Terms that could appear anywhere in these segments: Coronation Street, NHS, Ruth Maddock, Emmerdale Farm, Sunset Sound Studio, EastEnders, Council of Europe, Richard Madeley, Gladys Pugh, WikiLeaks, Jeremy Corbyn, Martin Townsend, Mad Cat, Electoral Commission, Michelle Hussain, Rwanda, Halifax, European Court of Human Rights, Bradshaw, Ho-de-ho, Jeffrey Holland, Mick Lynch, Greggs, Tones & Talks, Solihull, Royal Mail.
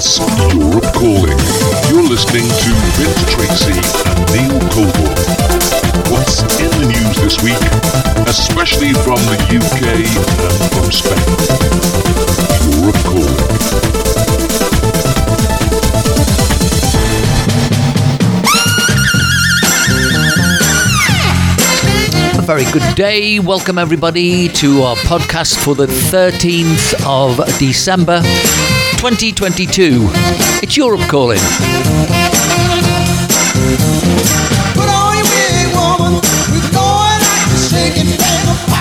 It's Europe Calling. You're listening to Vince Tracy and Neil Caldwell. What's in the news this week, especially from the UK and from Spain? Europe Calling. A very good day. Welcome everybody to our podcast for the 13th of December. 2022. It's Europe Calling.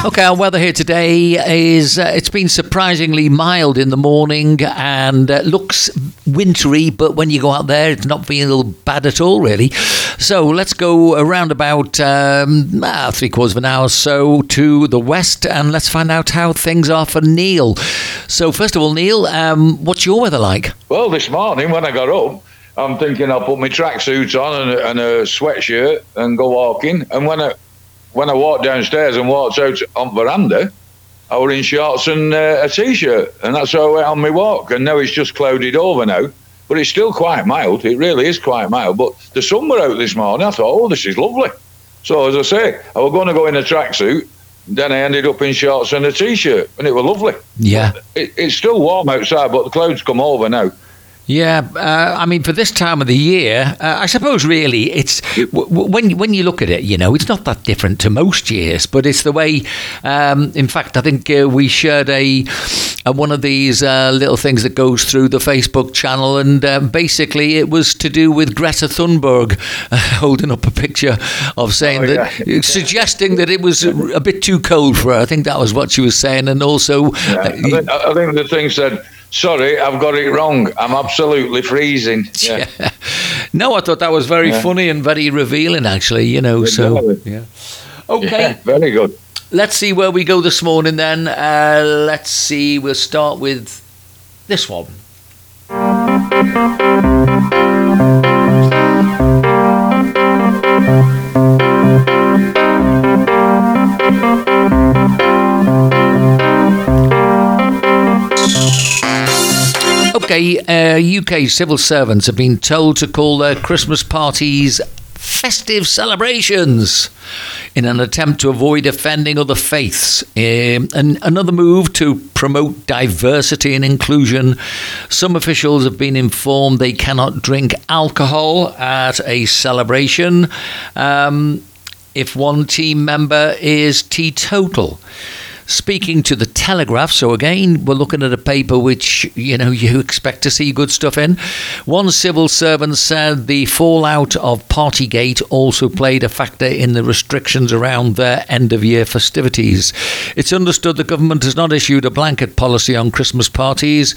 Okay, our weather here today is it's been surprisingly mild in the morning and looks wintry, but when you go out there, it's not feeling bad at all, really. So let's go around about 3/4 of an hour or so to the west, and let's find out how things are for Neil. So first of all, Neil, what's your weather like? Well, this morning when I got up, I'm thinking I'll put my tracksuit on and a sweatshirt and go walking. And when I walked downstairs and walked out on veranda, I was in shorts and a T-shirt, and that's how I went on my walk. And now it's just clouded over now, but it's still quite mild. It really is quite mild. But the sun were out this morning. I thought, oh, this is lovely. So, as I say, I was going to go in a tracksuit. Then I ended up in shorts and a T-shirt, and it was lovely. Yeah. It's still warm outside, but the clouds come over now. Yeah, I mean, for this time of the year, I suppose really it's when you look at it, you know, it's not that different to most years, but it's the way. In fact, I think we shared a one of these little things that goes through the Facebook channel, and basically it was to do with Greta Thunberg holding up a picture of saying suggesting that it was a bit too cold for her. I think that was what she was saying, and also, I think the thing said, sorry, I've got it wrong. I'm absolutely freezing. Yeah. Yeah. No, I thought that was very funny and very revealing, actually, you know. So, yeah. Okay. Yeah, very good. Let's see where we go this morning then. Let's see. We'll start with this one. UK civil servants have been told to call their Christmas parties festive celebrations in an attempt to avoid offending other faiths. And another move to promote diversity and inclusion. Some officials have been informed they cannot drink alcohol at a celebration if one team member is teetotal. Speaking to The Telegraph, so again, we're looking at a paper which, you know, you expect to see good stuff in. One civil servant said the fallout of Partygate also played a factor in the restrictions around their end-of-year festivities. It's understood the government has not issued a blanket policy on Christmas parties,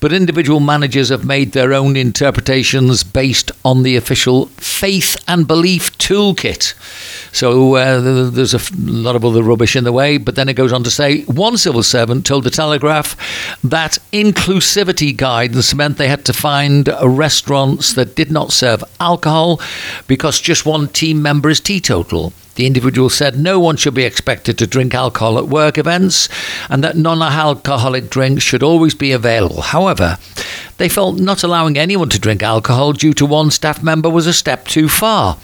but individual managers have made their own interpretations based on the official faith and belief toolkit. So there's a lot of other rubbish in the way, but then it goes on to say one civil servant told The Telegraph that inclusivity guidance meant they had to find restaurants that did not serve alcohol because just one team member is teetotal. The individual said no one should be expected to drink alcohol at work events and that non-alcoholic drinks should always be available. However, they felt not allowing anyone to drink alcohol due to one staff member was a step too far.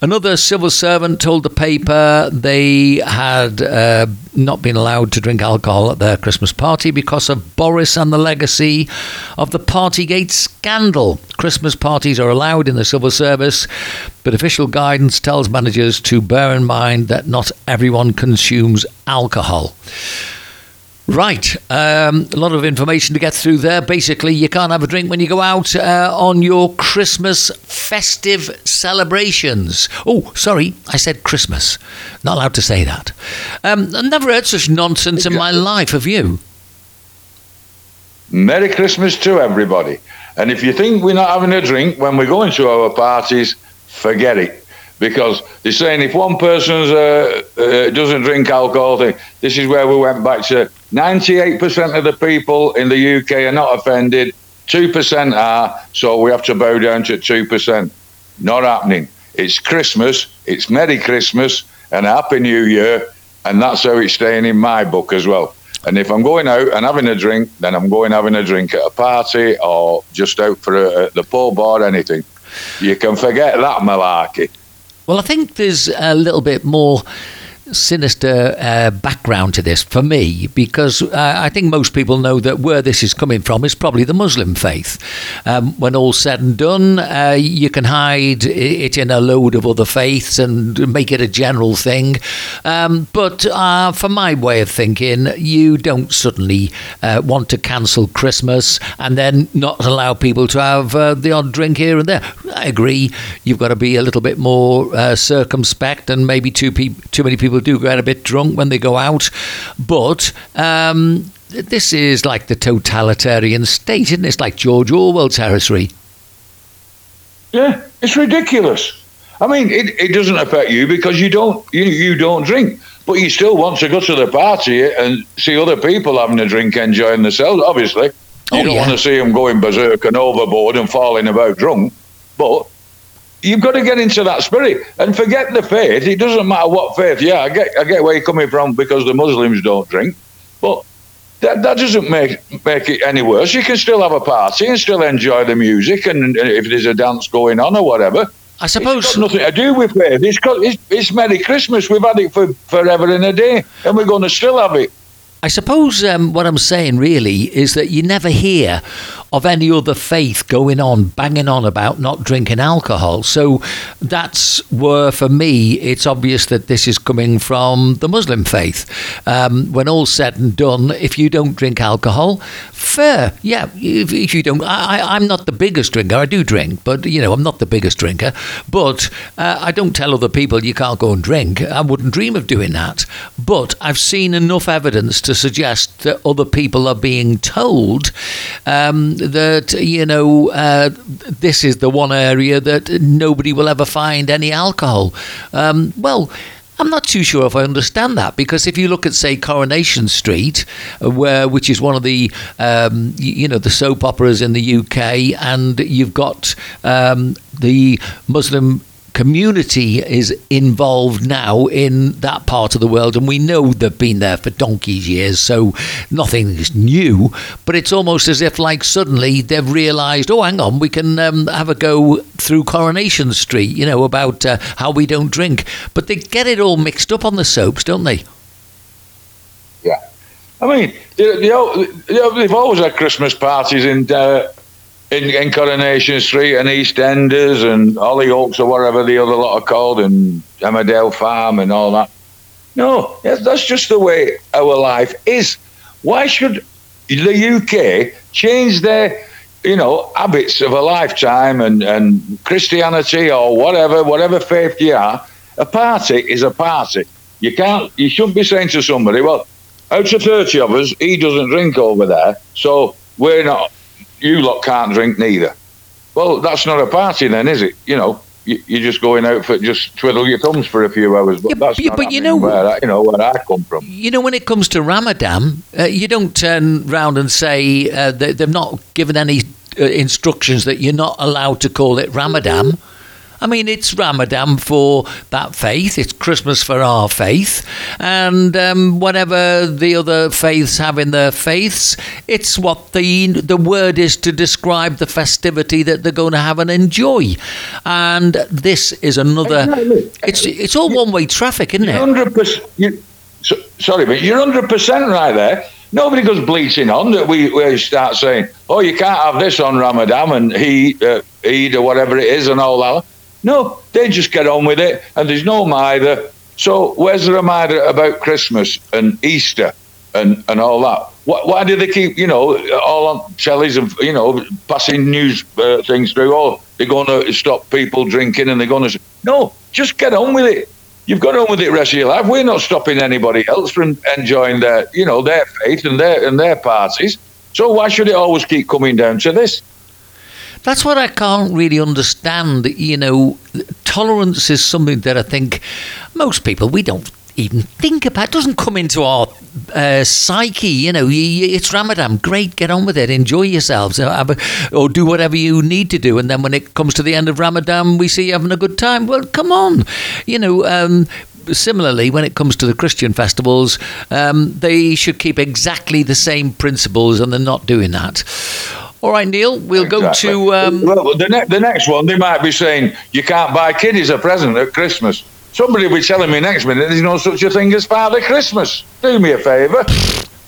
Another civil servant told the paper they had not been allowed to drink alcohol at their Christmas party because of Boris and the legacy of the Partygate scandal. Christmas parties are allowed in the civil service, but official guidance tells managers to bear in mind that not everyone consumes alcohol. Right, a lot of information to get through there. Basically, you can't have a drink when you go out on your Christmas festive celebrations. Oh, sorry, I said Christmas. Not allowed to say that. I've never heard such nonsense in my life, have you? Merry Christmas to everybody. And if you think we're not having a drink when we're going to our parties, forget it. Because they're saying if one person doesn't drink alcohol, this is where we went back to 98% of the people in the UK are not offended, 2% are, so we have to bow down to 2%. Not happening. It's Christmas, it's Merry Christmas and a Happy New Year, and that's how it's staying in my book as well. And if I'm going out and having a drink, then I'm going having a drink at a party or just out for the pub or anything. You can forget that malarkey. Well, I think there's a little bit more sinister background to this for me, because I think most people know that where this is coming from is probably the Muslim faith. When all's said and done, you can hide it in a load of other faiths and make it a general thing, but for my way of thinking, you don't suddenly want to cancel Christmas and then not allow people to have the odd drink here and there. I agree, you've got to be a little bit more circumspect, and maybe too many people do get a bit drunk when they go out, but this is like the totalitarian state, isn't it? It's like George Orwell territory. Yeah, it's ridiculous. I mean, it doesn't affect you because you don't drink, but you still want to go to the party and see other people having a drink, enjoying themselves. Obviously, you don't want to see them going berserk and overboard and falling about drunk, but you've got to get into that spirit and forget the faith. It doesn't matter what faith. Yeah, I get where you're coming from, because the Muslims don't drink, but that doesn't make it any worse. You can still have a party and still enjoy the music, and if there's a dance going on or whatever, I suppose it's got nothing to do with faith. It's Merry Christmas. We've had it for forever and a day, and we're going to still have it. I suppose what I'm saying really is that you never hear of any other faith going on, banging on about not drinking alcohol. So that's where, for me, it's obvious that this is coming from the Muslim faith. When all's said and done, if you don't drink alcohol, fair. Yeah, if you don't. I'm not the biggest drinker. I do drink, but, I'm not the biggest drinker. But I don't tell other people you can't go and drink. I wouldn't dream of doing that. But I've seen enough evidence to suggest that other people are being told that this is the one area that nobody will ever find any alcohol. Well, I'm not too sure if I understand that, because if you look at, say, Coronation Street, which is one of the the soap operas in the UK, and you've got the Muslim community is involved now in that part of the world, and we know they've been there for donkey's years, so nothing is new, but it's almost as if, like, suddenly they've realised, oh, hang on, we can have a go through Coronation Street, about how we don't drink, but they get it all mixed up on the soaps, don't they? Yeah. I mean, they've always had Christmas parties in Coronation Street and EastEnders and Hollyoaks or whatever the other lot are called, and Emmerdale Farm and all that. No, that's just the way our life is. Why should the UK change their, habits of a lifetime and Christianity or whatever faith you are? A party is a party. You shouldn't be saying to somebody, well, out of 30 of us, he doesn't drink over there, so we're not. You lot can't drink neither. Well, that's not a party then, is it? You're just going out for just twiddle your thumbs for a few hours, but where I come from. When it comes to Ramadan, you don't turn round and say they've not given any instructions that you're not allowed to call it Ramadan. I mean, it's Ramadan for that faith, it's Christmas for our faith, and whatever the other faiths have in their faiths, it's what the word is to describe the festivity that they're going to have and enjoy. And this is another... Exactly. It's all one-way traffic, isn't it? 100%, sorry, but you're 100% right there. Nobody goes bleating on that we start saying, oh, you can't have this on Ramadan and Eid or whatever it is and all that. No, they just get on with it, and there's no mither. So where's the reminder about Christmas and Easter and all that? Why do they keep, all on tellies and, passing news things through? Oh, they're going to stop people drinking and they're going to... No, just get on with it. You've got on with it the rest of your life. We're not stopping anybody else from enjoying their faith and their parties. So why should it always keep coming down to this? That's what I can't really understand. Tolerance is something that I think most people, we don't even think about. It doesn't come into our psyche. It's Ramadan. Great, get on with it. Enjoy yourselves or do whatever you need to do. And then when it comes to the end of Ramadan, we see you having a good time. Well, come on. similarly, when it comes to the Christian festivals, they should keep exactly the same principles, and they're not doing that. All right, Neil, we'll go to... well, the next one, they might be saying, you can't buy kiddies a present at Christmas. Somebody will be telling me next minute there's no such a thing as Father Christmas. Do me a favour.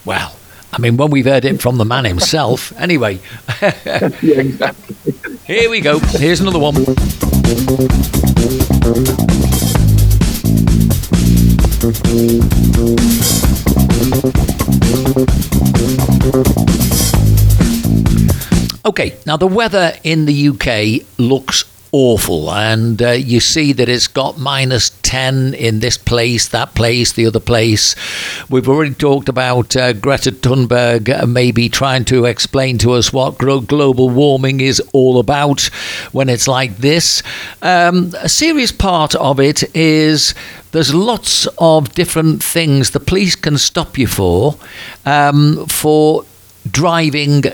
Well, I mean, when we've heard it from the man himself. Anyway. Yeah, exactly. Here we go. Here's another one. Okay, now the weather in the UK looks awful, and you see that it's got minus 10 in this place, that place, the other place. We've already talked about Greta Thunberg maybe trying to explain to us what global warming is all about when it's like this. A serious part of it is there's lots of different things the police can stop you for driving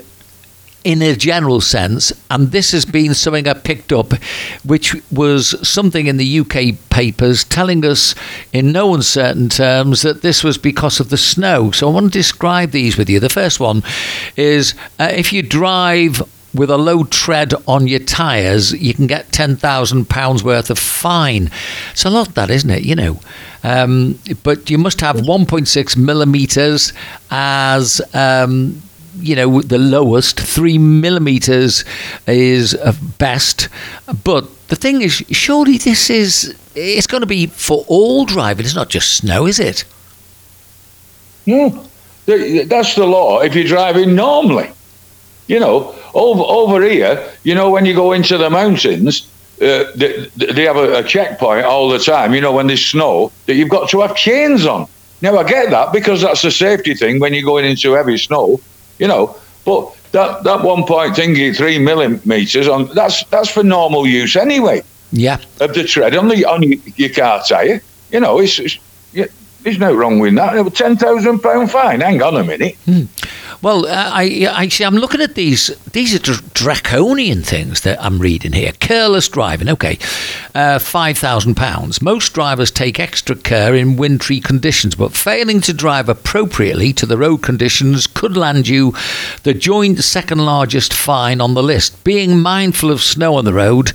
in a general sense, and this has been something I picked up, which was something in the UK papers telling us in no uncertain terms that this was because of the snow. So I want to describe these with you. The first one is if you drive with a low tread on your tyres, you can get £10,000 worth of fine. It's a lot, that, isn't it? You know. But you must have 1.6 millimetres as... you know, the lowest, 3 millimetres is best. But the thing is, surely this is, it's going to be for all driving. It's not just snow, is it? Yeah, that's the law if you're driving normally. You know, over here, you know, when you go into the mountains, they have a checkpoint all the time, you know, when there's snow, that you've got to have chains on. Now, I get that because that's a safety thing when you're going into heavy snow. You know, but that 1 point thingy, 3 millimetres on that's for normal use anyway. Yeah, of the tread on your car tyre. You know, there's no wrong with that. £10,000 fine. Hang on a minute. Hmm. Well, I see. I'm looking at these. These are draconian things that I'm reading here. Careless driving. Okay, £5,000. Most drivers take extra care in wintry conditions, but failing to drive appropriately to the road conditions could land you the joint second largest fine on the list. Being mindful of snow on the road,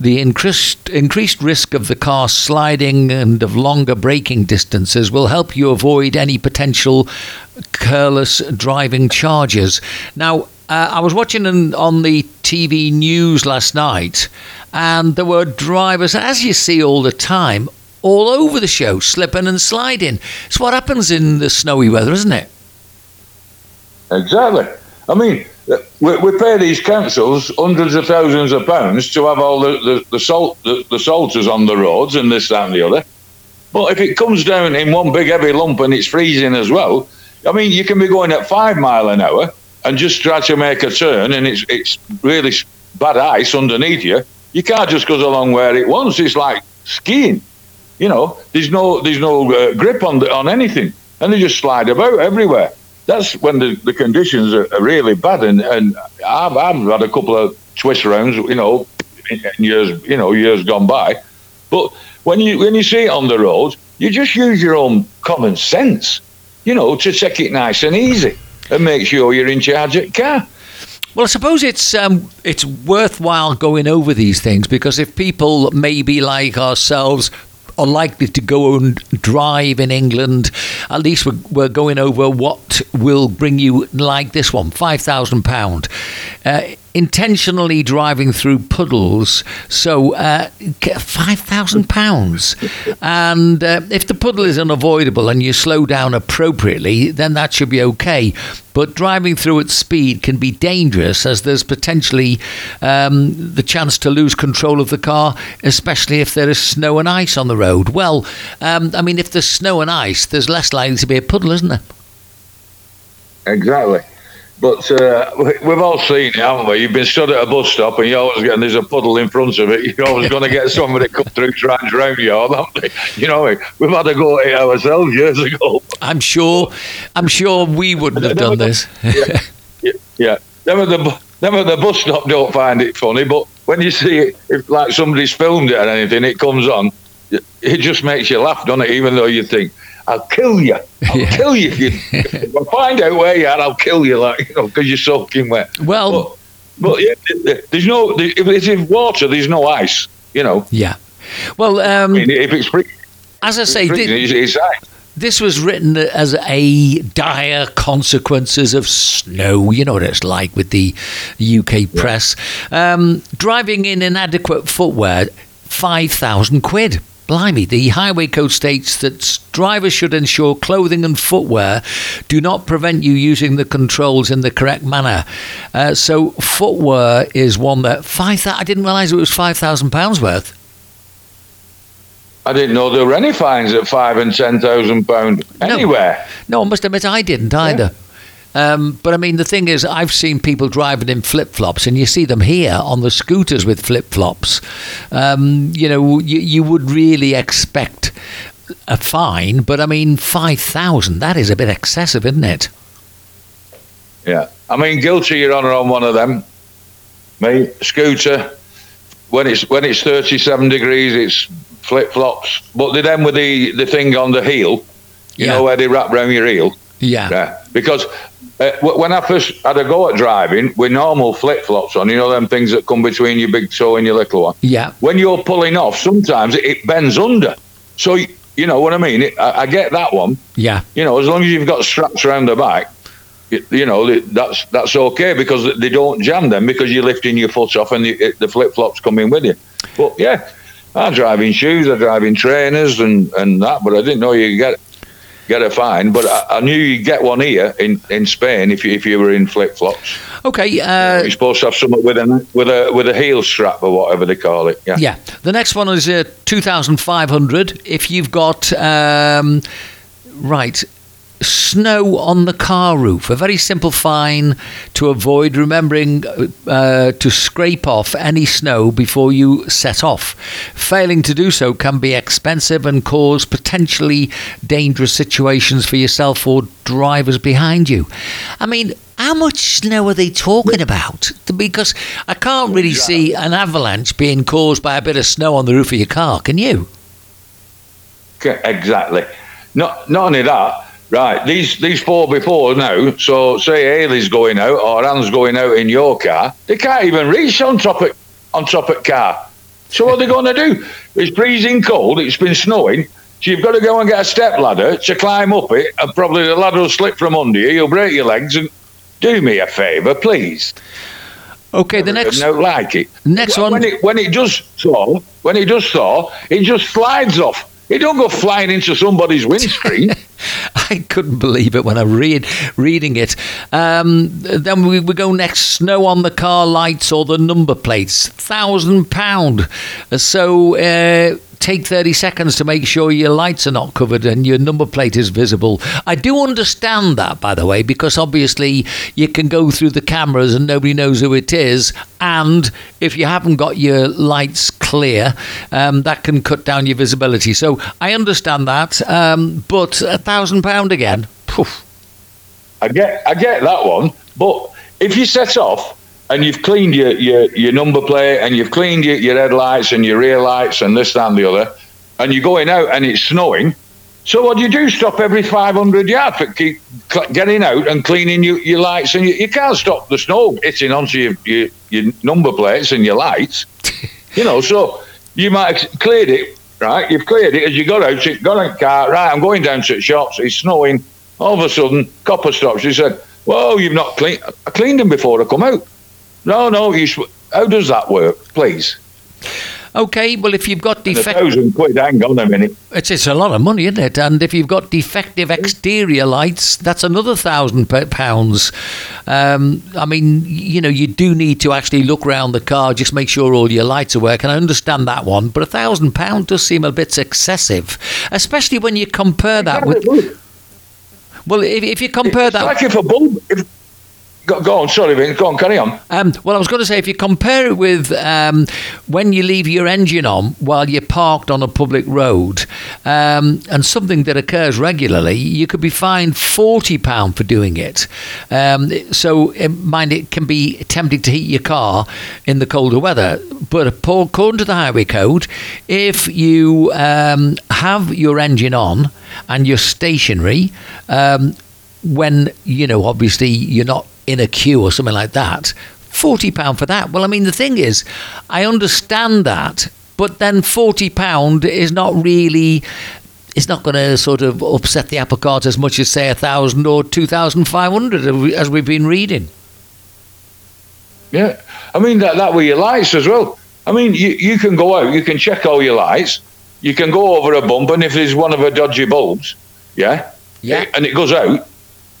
the increased risk of the car sliding and of longer braking distances will help you avoid any potential careless driving charges. Now, I was watching on the TV news last night, and there were drivers, as you see all the time, all over the show, slipping and sliding. It's what happens in the snowy weather, isn't it? Exactly. I mean, we pay these councils hundreds of thousands of pounds to have all the salters on the roads and this, that and the other. But if it comes down in one big heavy lump and it's freezing as well, I mean, you can be going at 5 miles an hour and just try to make a turn, and it's really bad ice underneath you. Your car just goes along where it wants. It's like skiing, you know. There's no grip on anything, and they just slide about everywhere. That's when the conditions are really bad. And I've had a couple of twist rounds, you know, years gone by. But when you see it on the road, you just use your own common sense, you know, to take it nice and easy and make sure you're in charge of the car. Well, I suppose it's worthwhile going over these things, because if people maybe like ourselves are likely to go and drive in England, at least we're going over what will bring you, like this one, £5,000. Intentionally driving through puddles, so £5,000. And if the puddle is unavoidable and you slow down appropriately, then that should be okay. But driving through at speed can be dangerous, as there's potentially the chance to lose control of the car, especially if there is snow and ice on the road. Well, I mean, if there's snow and ice, there's less likely to be a puddle, isn't there? Exactly. But we've all seen it, haven't we? You've been stood at a bus stop and there's a puddle in front of it. You're always going to get somebody come through trying to drown you, haven't they? You know, we've had a go at it ourselves years ago. I'm sure we wouldn't have done this. Yeah. Them at the bus stop don't find it funny, but when you see it, if like somebody's filmed it or anything, it comes on. it just makes you laugh, doesn't it? Even though you think, I'll kill you. I'll kill you. If I find out where you are, I'll kill you, like, you know, because you're soaking wet. Well, but yeah, there's no, if it's in water, there's no ice, you know. Yeah. Well, I mean, if it's free, as I say, it's ice. This was written as a dire consequences of snow. You know what it's like with the UK press. Driving in inadequate footwear, £5,000. Blimey, the highway code states that drivers should ensure clothing and footwear do not prevent you using the controls in the correct manner. So footwear is one that I didn't realise it was £5,000 worth. I didn't know there were any fines at £5,000 and £10,000 anywhere. No, I must admit I didn't either. Yeah. But I mean, the thing is, I've seen people driving in flip-flops, and you see them here on the scooters with flip-flops. You know, you would really expect a fine, but I mean, 5,000, that is a bit excessive, isn't it? Yeah. I mean, guilty, Your Honour, on one of them. Me, scooter, when it's 37 degrees, it's flip-flops. But they then with the thing on the heel, you know, where they wrap round your heel. Yeah. Yeah. Because when I first had a go at driving with normal flip-flops on, you know, them things that come between your big toe and your little one. Yeah. When you're pulling off, sometimes it bends under. So, you know what I mean? I get that one. Yeah. You know, as long as you've got straps around the back, you know, that's okay, because they don't jam them because you're lifting your foot off and the flip-flops come in with you. But, yeah, I drive in shoes, I drive in trainers and that, but I didn't know you could get a fine, but I knew you'd get one here in Spain if you were in flip flops. Okay, you're supposed to have something with a heel strap or whatever they call it. Yeah. Yeah. The next one is 2,500. If you've got snow on the car roof, a very simple fine to avoid remembering to scrape off any snow before you set off. Failing to do so can be expensive and cause potentially dangerous situations for yourself or drivers behind you. I mean, how much snow are they talking about? Because I can't really see an avalanche being caused by a bit of snow on the roof of your car, can you? Exactly. Not only that, right, these 4x4s now, so say Ailey's going out or Anne's going out in your car, they can't even reach on top of car. So what are they going to do? It's freezing cold, it's been snowing, so you've got to go and get a step ladder to climb up it, and probably the ladder will slip from under you, you'll break your legs, and do me a favour, please. Okay, the next... I don't like it. Next one... When it does thaw, it just slides off. It don't go flying into somebody's windscreen. I couldn't believe it when I reading it. Then we go next, snow on the car lights or the number plates, £1,000. So take 30 seconds to make sure your lights are not covered and your number plate is visible. I do understand that, by the way, because obviously you can go through the cameras and nobody knows who it is. And if you haven't got your lights clear, that can cut down your visibility. So I understand that, but £1,000 again. Poof. I get that one, but if you set off and you've cleaned your number plate and you've cleaned your headlights and your rear lights and this, that and the other, and you're going out and it's snowing, so what do you do? Stop every 500 yards for keep getting out and cleaning your lights? And you can't stop the snow hitting onto your number plates and your lights. You know, so you might have cleared it, right? You've cleared it as you got out, got in the car, right, I'm going down to the shops, it's snowing. All of a sudden, copper stops. He said, whoa, you've not cleaned. I cleaned them before I come out. No, how does that work, please? Okay, well, if you've got defective... £1,000, hang on a minute. It's a lot of money, isn't it? And if you've got defective exterior lights, that's another £1,000. I mean, you know, you do need to actually look around the car, just make sure all your lights are working. I understand that one, but £1,000 does seem a bit excessive, especially when you compare that with... Well, if you compare that... It's like if a bulb... Go on, sorry, Vince. Go on, carry on. Well, I was going to say, if you compare it with when you leave your engine on while you're parked on a public road, and something that occurs regularly, you could be fined £40 for doing it. So, mind, it can be tempting to heat your car in the colder weather. But according to the Highway Code, if you have your engine on and you're stationary, when, you know, obviously you're not in a queue or something like that, £40 for that. Well, I mean, the thing is, I understand that, but then £40 is not really, it's not going to sort of upset the apple cart as much as, say, 1,000 or 2,500, as we've been reading. Yeah, I mean, that with your lights as well. I mean, you can go out, you can check all your lights, you can go over a bump, and if there's one of the dodgy bulbs, and it goes out,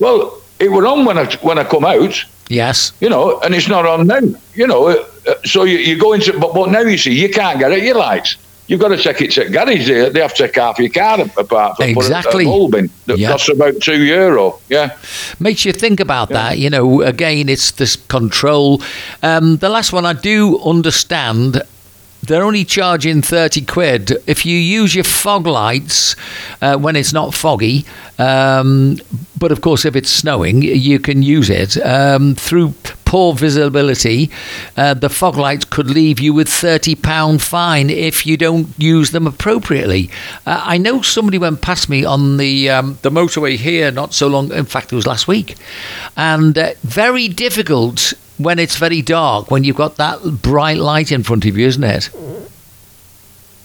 well, it were on when I come out. Yes. You know, and it's not on now. You know, so you go into... But now you see, you can't get at your lights. You've got to take it to the garage. They have to take half your car apart. Exactly. Put a bulb in. That costs about €2. Yeah. Makes you think about that. You know, again, it's this control. The last one, I do understand... They're only charging £30 if you use your fog lights when it's not foggy. But of course, if it's snowing, you can use it. Through poor visibility, the fog lights could leave you with £30 fine if you don't use them appropriately. I know somebody went past me on the motorway here not so long. In fact, it was last week, and very difficult. When it's very dark, when you've got that bright light in front of you, isn't it?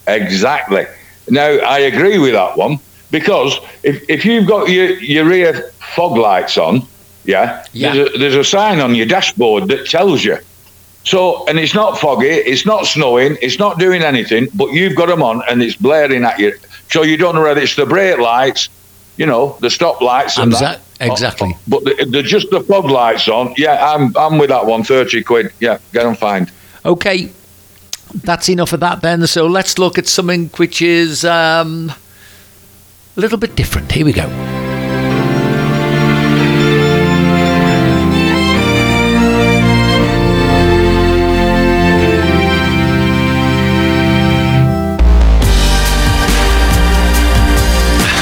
Exactly. Now, I agree with that one, because if you've got your rear fog lights on, there's a sign on your dashboard that tells you. So, and it's not foggy, it's not snowing, it's not doing anything, but you've got them on and it's blaring at you. So you don't know whether it's the brake lights, you know, the stop lights and that. Exactly. But they're just the fog lights on. Yeah, I'm with that one, £30. Yeah, get them fined. Okay, that's enough of that then. So let's look at something which is a little bit different. Here we go.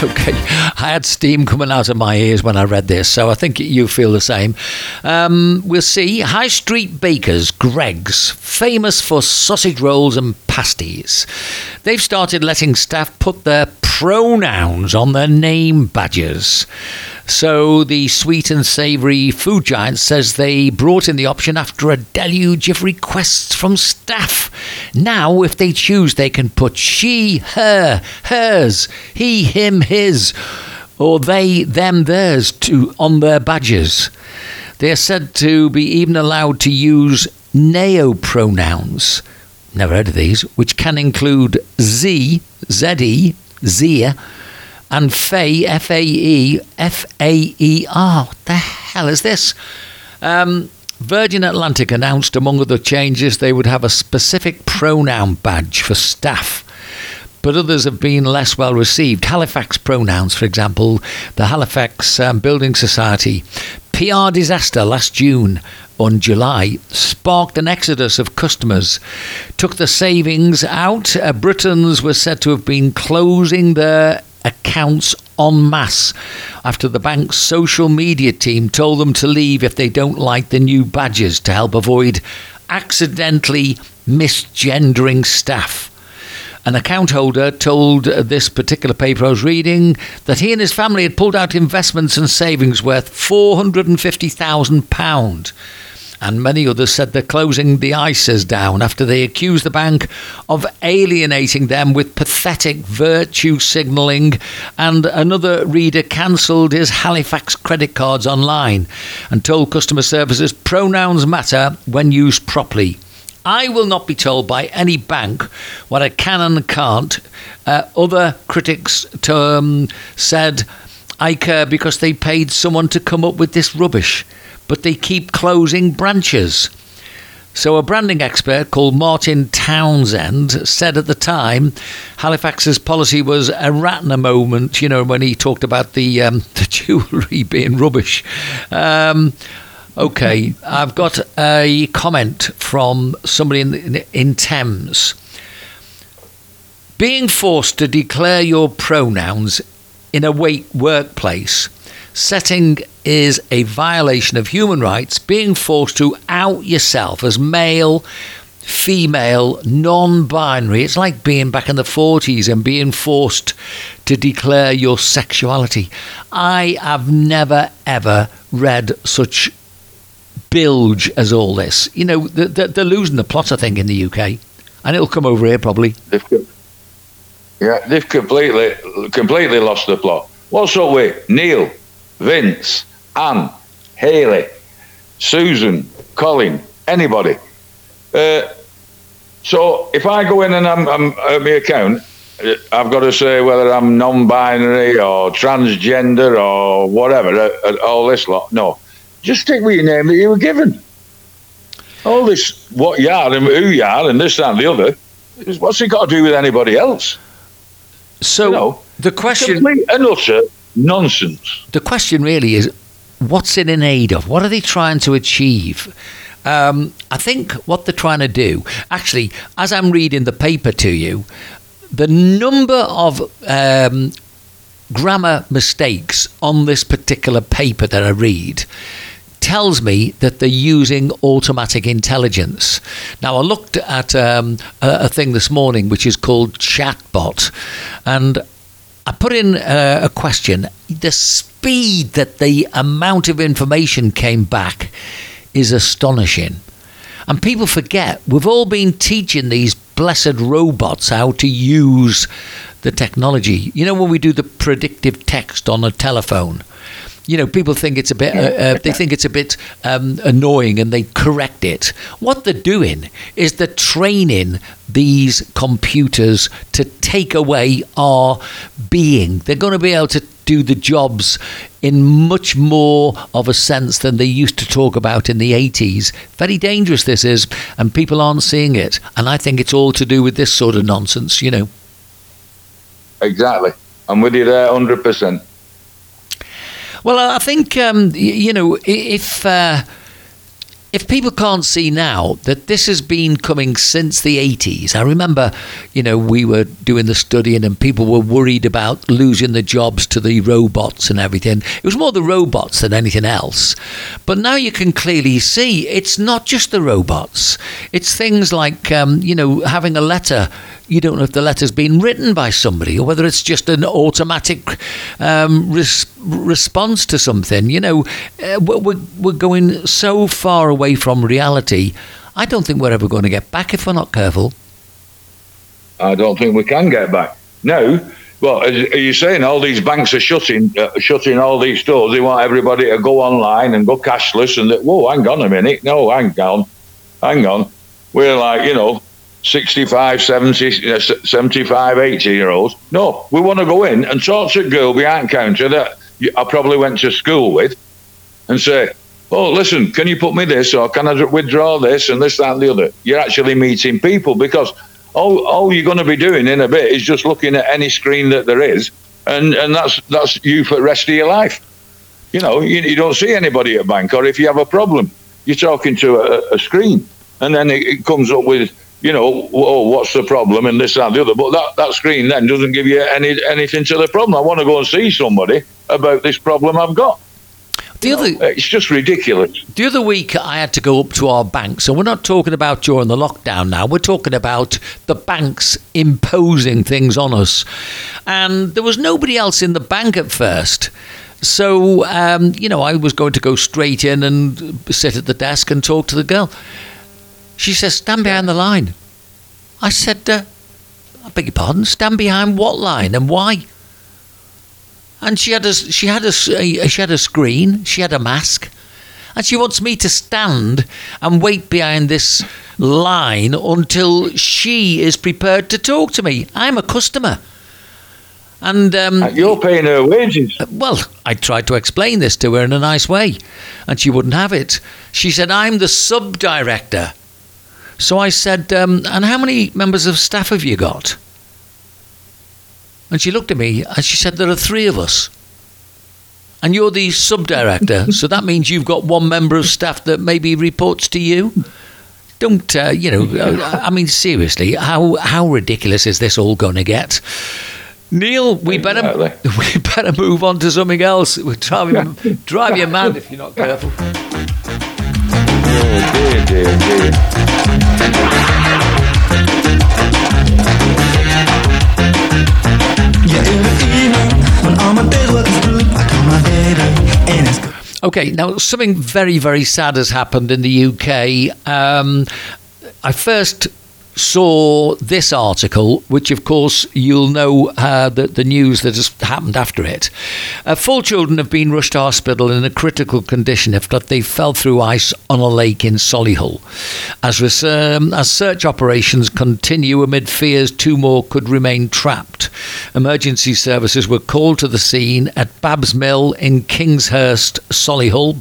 Okay. I had steam coming out of my ears when I read this, so I think you feel the same. We'll see. High Street bakers, Greggs, famous for sausage rolls and pasties. They've started letting staff put their pronouns on their name badges. So the sweet and savoury food giant says they brought in the option after a deluge of requests from staff. Now, if they choose, they can put she, her, hers, he, him, his... or they, them, theirs on their badges. They are said to be even allowed to use neopronouns, never heard of these, which can include Z, Z-E, Zia, and Fae, F-A-E, F-A-E-R. What the hell is this? Virgin Atlantic announced, among other changes, they would have a specific pronoun badge for staff. But others have been less well received. Halifax pronouns, for example, the Halifax Building Society. PR disaster last June on July sparked an exodus of customers. Took the savings out. Britons were said to have been closing their accounts en masse after the bank's social media team told them to leave if they don't like the new badges to help avoid accidentally misgendering staff. An account holder told this particular paper I was reading that he and his family had pulled out investments and savings worth £450,000. And many others said they're closing the ISAs down after they accused the bank of alienating them with pathetic virtue signalling. And another reader cancelled his Halifax credit cards online and told customer services pronouns matter when used properly. I will not be told by any bank what I can and can't. Other critics said, I care because they paid someone to come up with this rubbish, but they keep closing branches. So a branding expert called Martin Townsend said at the time, Halifax's policy was a Ratner moment, you know, when he talked about the jewellery being rubbish. Okay, I've got a comment from somebody in Thames. Being forced to declare your pronouns in a workplace setting is a violation of human rights. Being forced to out yourself as male, female, non-binary. It's like being back in the 40s and being forced to declare your sexuality. I have never, ever read such bilge as all this. You know, they're losing the plot, I think, in the UK. And it'll come over here, probably. Yeah, they've completely lost the plot. What's up with Neil, Vince, Anne, Hayley, Susan, Colin, anybody? So if I go in and I'm at my account, I've got to say whether I'm non-binary or transgender or whatever, all this lot. No, just stick with your name that you were given. All this, what you are and who you are and this, that and the other. What's it got to do with anybody else? So you know, the question, and utter nonsense. The question really is, what's it in aid of? What are they trying to achieve? I think what they're trying to do, actually, as I'm reading the paper to you, the number of grammar mistakes on this particular paper that I read tells me that they're using automatic intelligence. Now, I looked at a thing this morning which is called Chatbot, and I put in a question. The speed that the amount of information came back is astonishing. And people forget, we've all been teaching these blessed robots how to use the technology. You know, when we do the predictive text on a telephone, you know, people think it's a bit, they think it's a bit annoying and they correct it. What they're doing is they're training these computers to take away our being. They're going to be able to do the jobs in much more of a sense than they used to talk about in the 80s. Very dangerous this is, and people aren't seeing it. And I think it's all to do with this sort of nonsense, you know. Exactly. I'm with you there 100%. Well, I think, you know, if people can't see now that this has been coming since the 80s, I remember, you know, we were doing the studying and people were worried about losing the jobs to the robots and everything. It was more the robots than anything else. But now you can clearly see it's not just the robots. It's things like, you know, having a letter. You don't know if the letter's been written by somebody or whether it's just an automatic response to something. You know, we're going so far away from reality. I don't think we're ever going to get back if we're not careful. I don't think we can get back. No. Well, are you saying all these banks are shutting all these stores? They want everybody to go online and go cashless and that. Whoa, hang on a minute. No, hang on. We're like, you know, 65, 70, 75, 80-year-olds. No, we want to go in and talk to a girl behind counter that I probably went to school with and say, oh, listen, can you put me this or can I withdraw this and this, that and the other? You're actually meeting people because all you're going to be doing in a bit is just looking at any screen that there is and that's you for the rest of your life. You know, you don't see anybody at a bank, or if you have a problem, you're talking to a screen and then it comes up with, you know, oh, what's the problem and this, that, and the other. But that screen then doesn't give you anything to the problem. I want to go and see somebody about this problem I've got. It's just ridiculous. The other week I had to go up to our banks, so we're not talking about during the lockdown now. We're talking about the banks imposing things on us. And there was nobody else in the bank at first. So, you know, I was going to go straight in and sit at the desk and talk to the girl. She says, stand behind the line. I said, I beg your pardon, stand behind what line and why? And she had a screen, she had a mask, and she wants me to stand and wait behind this line until she is prepared to talk to me. I'm a customer. And you're paying her wages. Well, I tried to explain this to her in a nice way, and she wouldn't have it. She said, I'm the sub-director. So I said, and how many members of staff have you got? And she looked at me and she said, there are three of us. and you're the sub-director, so that means you've got one member of staff that maybe reports to you. Don't, you know, I mean, seriously, how ridiculous is this all going to get? Neil, we better move on to something else. We'll drive you mad if you're not careful. Oh, dear, dear, dear. Okay, now something very, very sad has happened in the UK. I first saw this article, which of course you'll know the news that has happened after it. Four children have been rushed to hospital in a critical condition after they fell through ice on a lake in Solihull. As search operations continue amid fears two more could remain trapped, emergency services were called to the scene at Babs Mill in Kingshurst, Solihull,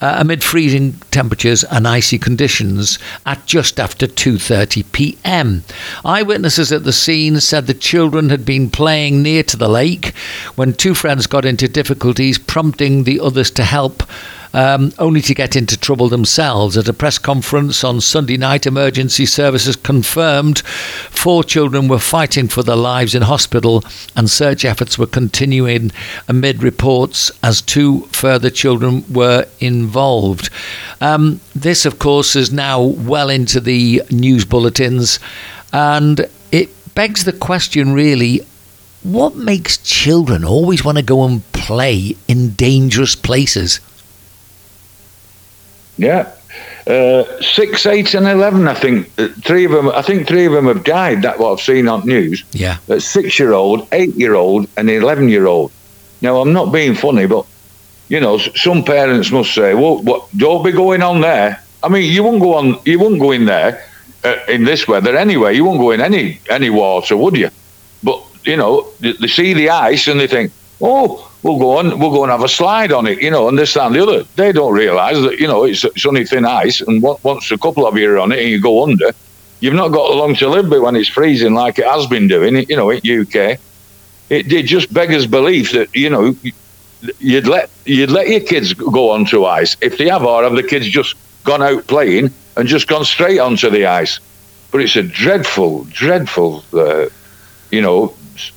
amid freezing temperatures and icy conditions at just after 2:30 p.m. Eyewitnesses at the scene said the children had been playing near to the lake when two friends got into difficulties, prompting the others to help, only to get into trouble themselves. At a press conference on Sunday night, emergency services confirmed four children were fighting for their lives in hospital, and search efforts were continuing amid reports as two further children were involved. This, of course, is now well into the news bulletins, and it begs the question, really, what makes children always want to go and play in dangerous places? Yeah, 6, 8 and 11, I think. Three of them have died, that's what I've seen on news. Yeah. A 6-year-old, 8-year-old and an 11-year-old. Now, I'm not being funny, but, you know, some parents must say, well, what, don't be going on there. I mean, you wouldn't go in there in this weather anyway. You wouldn't go in any water, would you? But, you know, they see the ice and they think, oh, we'll go and have a slide on it, you know, and this, that, and the other. They don't realise that, you know, it's only thin ice, and once a couple of you are on it and you go under, you've not got long to live with when it's freezing like it has been doing, you know, in the UK. It just beggars belief that, you know, you'd let your kids go onto ice. If they have, or have the kids just gone out playing and just gone straight onto the ice? But it's a dreadful, dreadful, you know,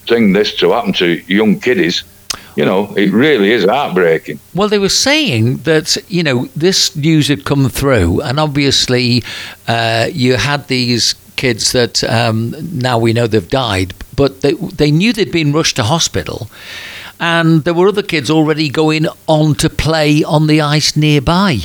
thing this to happen to young kiddies. You know, it really is heartbreaking. Well, they were saying that, you know, this news had come through, and obviously you had these kids that now we know they've died, but they knew they'd been rushed to hospital, and there were other kids already going on to play on the ice nearby.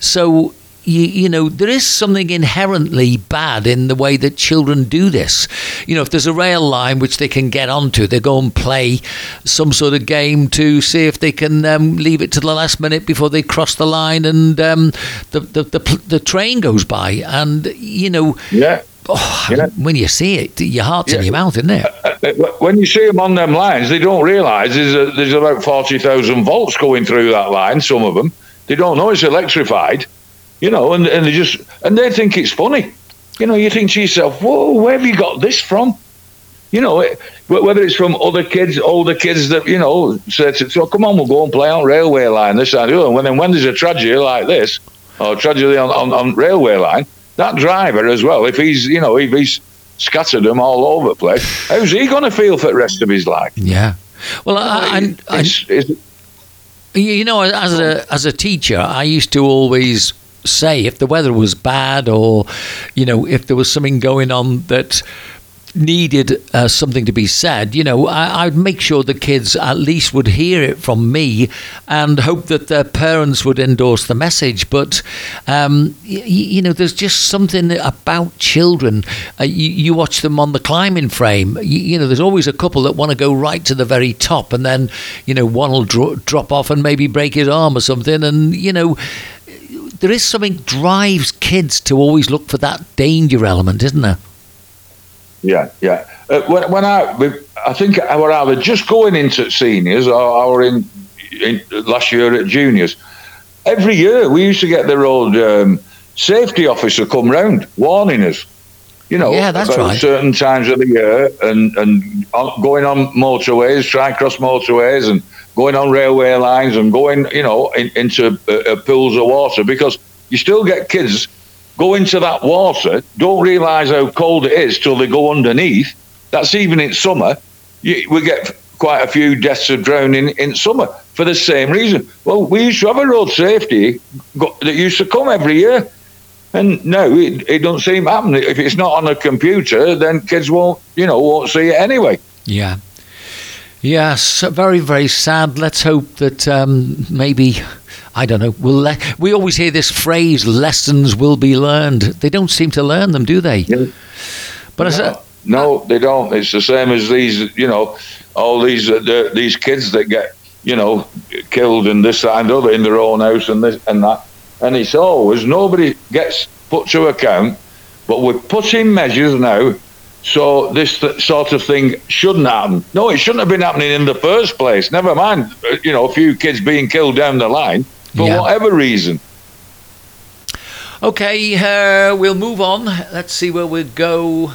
So, you know, there is something inherently bad in the way that children do this. You know, if there's a rail line which they can get onto, they go and play some sort of game to see if they can leave it to the last minute before they cross the line, and the train goes by. And, you know, yeah. Oh, yeah. When you see it, your heart's in your mouth, isn't it? When you see them on them lines, they don't realise there's about 40,000 volts going through that line, some of them. They don't know it's electrified. You know, and they think it's funny. You know, you think to yourself, whoa, where have you got this from? You know, whether it's from other kids, older kids that, you know, say to, oh, come on, we'll go and play on railway line, this, that, and the other. And then when there's a tragedy like this, or tragedy on railway line, that driver as well, if he's scattered them all over the place, how's he going to feel for the rest of his life? Yeah. Well, you know, as a teacher, I used to always say, if the weather was bad, or, you know, if there was something going on that needed something to be said, you know, I'd make sure the kids at least would hear it from me, and hope that their parents would endorse the message. But you know, there's just something about children. You watch them on the climbing frame, you know, there's always a couple that want to go right to the very top, and then, you know, one will drop off and maybe break his arm or something. And, you know, there is something drives kids to always look for that danger element, isn't there? Yeah, yeah. I think I were either just going into seniors, or I were in last year at juniors. Every year we used to get the old safety officer come round warning us. You know, yeah, that's right. Certain times of the year, and going on motorways, try and cross motorways, and going on railway lines, and going, you know, into pools of water, because you still get kids go into that water, don't realise how cold it is till they go underneath. That's even in summer. We get quite a few deaths of drowning in summer for the same reason. Well, we used to have a road safety that used to come every year. And no, it don't seem to happen. If it's not on a computer, then kids won't see it anyway. Yeah. Yeah, so very, very sad. Let's hope that maybe, I don't know, we always hear this phrase, lessons will be learned. They don't seem to learn them, do they? Yeah. But no, they don't. It's the same as these, you know, all these kids that get, you know, killed and this, that and the other in their own house and this and that. And it's always, nobody gets put to account, but we're putting measures now so this sort of thing shouldn't happen. No, it shouldn't have been happening in the first place. Never mind, you know, a few kids being killed down the line for whatever reason. Okay, we'll move on. Let's see where we go.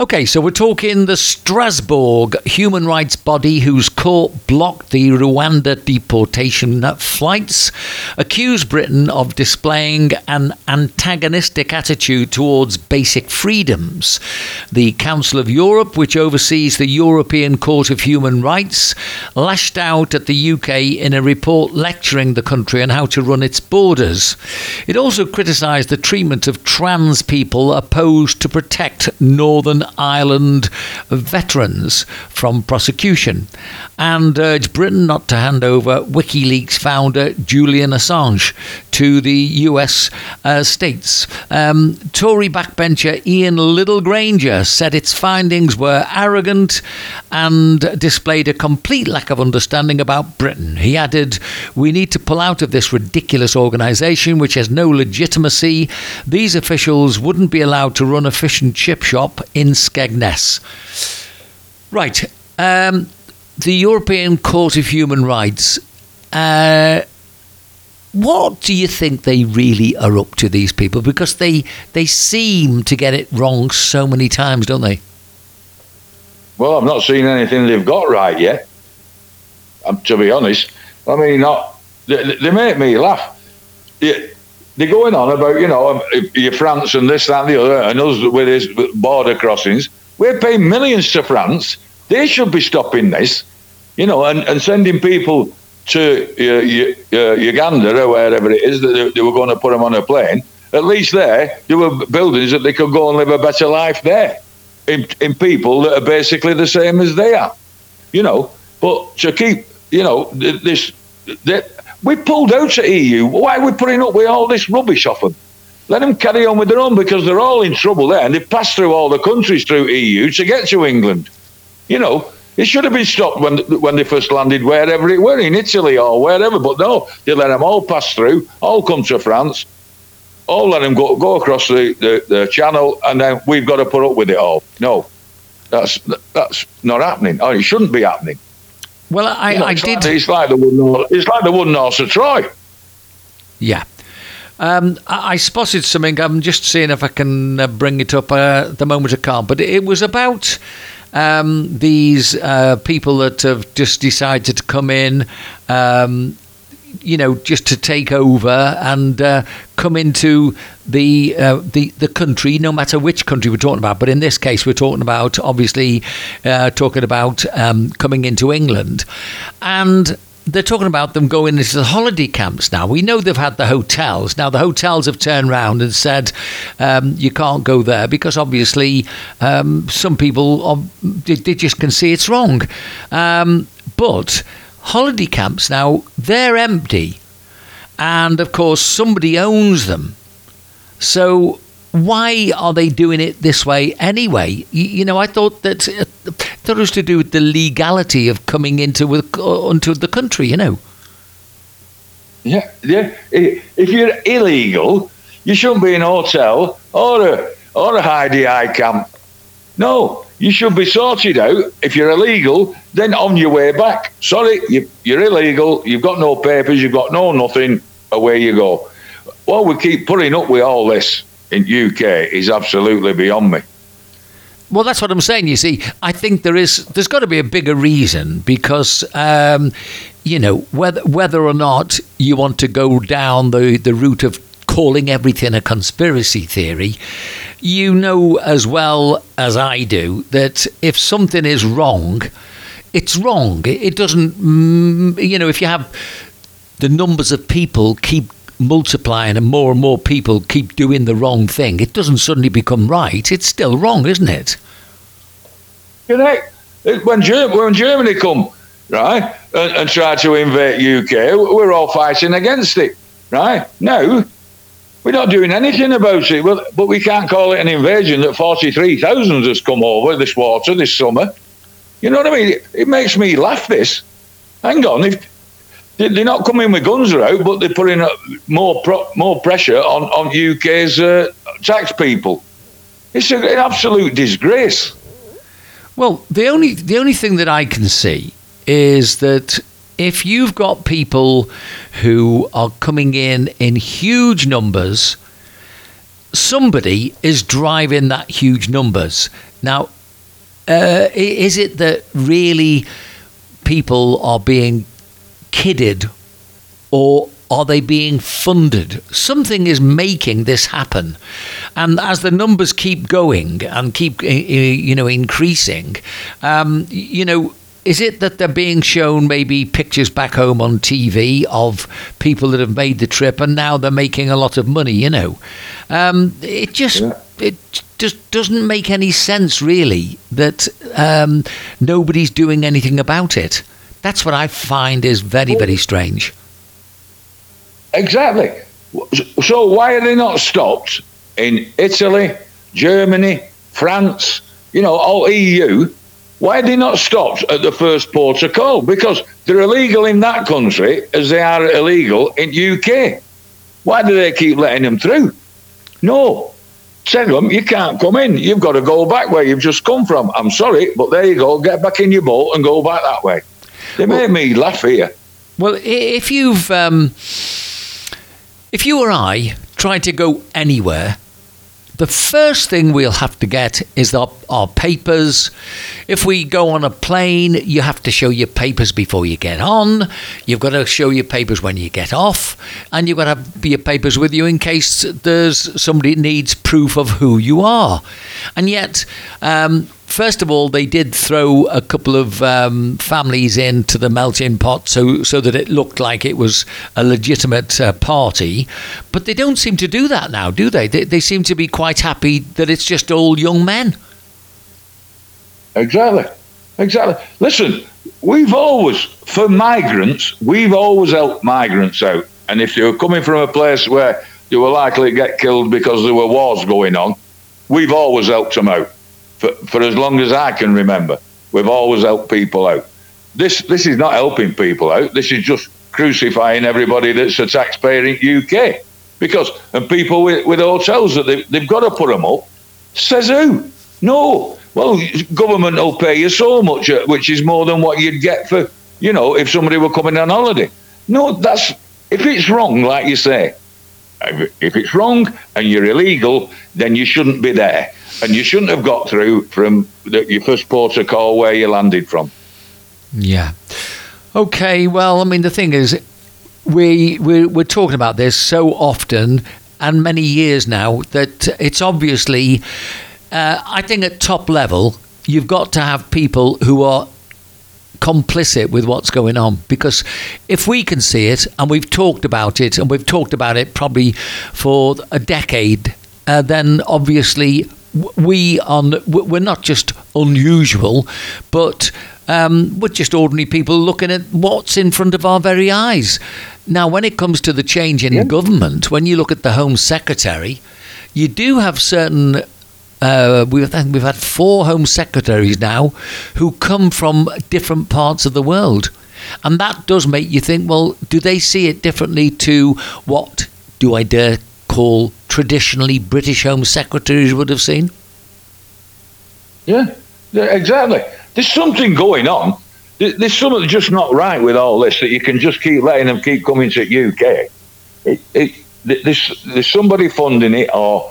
Okay, so we're talking the Strasbourg human rights body whose court blocked the Rwanda deportation flights, accused Britain of displaying an antagonistic attitude towards basic freedoms. The Council of Europe, which oversees the European Court of Human Rights, lashed out at the UK in a report lecturing the country on how to run its borders. It also criticised the treatment of trans people opposed to protect Northern Ireland veterans from prosecution, and urged Britain not to hand over WikiLeaks founder Julian Assange to the US states. Tory backbencher Ian Littlegranger said its findings were arrogant and displayed a complete lack of understanding about Britain. He added, "We need to pull out of this ridiculous organisation which has no legitimacy. These officials wouldn't be allowed to run a fish and chip shop in Skegness." Right. The European Court of Human Rights, what do you think they really are up to, these people? Because they seem to get it wrong so many times, don't they? Well, I've not seen anything they've got right yet, to be honest. I mean, they make me laugh. Yeah. They're going on about, you know, your France and this, that, and the other, and us with this border crossings. We're paying millions to France. They should be stopping this, you know, and sending people to Uganda or wherever it is that they were going to put them on a plane. At least there were buildings that they could go and live a better life there in people that are basically the same as they are, you know. But to keep, you know, this... We pulled out of the EU. Why are we putting up with all this rubbish off them? Let them carry on with their own, because they're all in trouble there, and they've passed through all the countries through EU to get to England. You know, it should have been stopped when they first landed, wherever it were, in Italy or wherever. But no, they let them all pass through, all come to France, all let them go across the channel, and then we've got to put up with it all. No, that's not happening, or it shouldn't be happening. Well, I, you know, it's like the wooden horse of Troy. Yeah. I spotted something. I'm just seeing if I can bring it up at the moment I can't. But it was about these people that have just decided to come in, you know, just to take over and come into the country, no matter which country we're talking about. But in this case, we're talking about, obviously, coming into England. And they're talking about them going into the holiday camps now. We know they've had the hotels. Now, the hotels have turned round and said, you can't go there, because obviously some people, they just can see it's wrong. But... holiday camps now, they're empty, and of course somebody owns them, so why are they doing it this way anyway? You know, I thought it was to do with the legality of coming onto the country, you know. Yeah, if you're illegal, you shouldn't be in a hotel or a Hi-de-Hi camp. No, You should be sorted out. If you're illegal, then on your way back. Sorry, you're illegal. You've got no papers. You've got no nothing. Away you go. What we keep putting up with all this in UK is absolutely beyond me. Well, that's what I'm saying. You see, I think there's got to be a bigger reason because, you know, whether or not you want to go down the route of calling everything a conspiracy theory, you know as well as I do that if something is wrong, it's wrong. It doesn't, you know, if you have the numbers of people keep multiplying and more people keep doing the wrong thing, it doesn't suddenly become right. It's still wrong, isn't it? Correct. When Germany come, right, and try to invade UK, we're all fighting against it, right? No, we're not doing anything about it. Well, but we can't call it an invasion that 43,000 has come over this water this summer. You know what I mean? It makes me laugh, this. Hang on, they're not coming with guns out, but they're putting more pressure on UK's tax people. It's an absolute disgrace. Well, the only thing that I can see is that if you've got people who are coming in huge numbers, somebody is driving that huge numbers. Now, is it that really people are being kidded, or are they being funded? Something is making this happen, and as the numbers keep going and keep increasing, is it that they're being shown maybe pictures back home on TV of people that have made the trip and now they're making a lot of money? It just doesn't make any sense, really, that nobody's doing anything about it. That's what I find is very, very strange. Exactly. So why are they not stopped in Italy, Germany, France, all EU? Why are they not stopped at the first port of call? Because they're illegal in that country as they are illegal in UK. Why do they keep letting them through? No. Tell them you can't come in. You've got to go back where you've just come from. I'm sorry, but there you go. Get back in your boat and go back that way. They made me laugh here. Well, if you or I try to go anywhere, the first thing we'll have to get is our papers. If we go on a plane, you have to show your papers before you get on. You've got to show your papers when you get off. And you've got to have your papers with you in case there's somebody needs proof of who you are. And yet, first of all, they did throw a couple of families into the melting pot so that it looked like it was a legitimate party. But they don't seem to do that now, do they? They seem to be quite happy that it's just all young men. Exactly. Listen, we've always helped migrants out. And if they were coming from a place where they were likely to get killed because there were wars going on, we've always helped them out. For as long as I can remember, we've always helped people out. This is not helping people out. This is just crucifying everybody that's a taxpayer in UK. And people with hotels that they've got to put them up, says who? No. Well, government will pay you so much, which is more than what you'd get for, if somebody were coming on holiday. No, if it's wrong, like you say, if it's wrong and you're illegal, then you shouldn't be there. And you shouldn't have got through from your first port of call where you landed from. Yeah. Okay, well, I mean, the thing is, we're talking about this so often and many years now that it's obviously, I think at top level, you've got to have people who are complicit with what's going on, because if we can see it, and we've talked about it probably for a decade, then obviously we're not just unusual, but we're just ordinary people looking at what's in front of our very eyes. Now, when it comes to the change in government, when you look at the Home Secretary, you do have certain... we've had 4 Home Secretaries now who come from different parts of the world. And that does make you think, well, do they see it differently to what, do I dare call, traditionally British Home Secretaries would have seen? Yeah, Exactly. There's something going on. There's something just not right with all this, that you can just keep letting them keep coming to the UK. There's somebody funding it, or,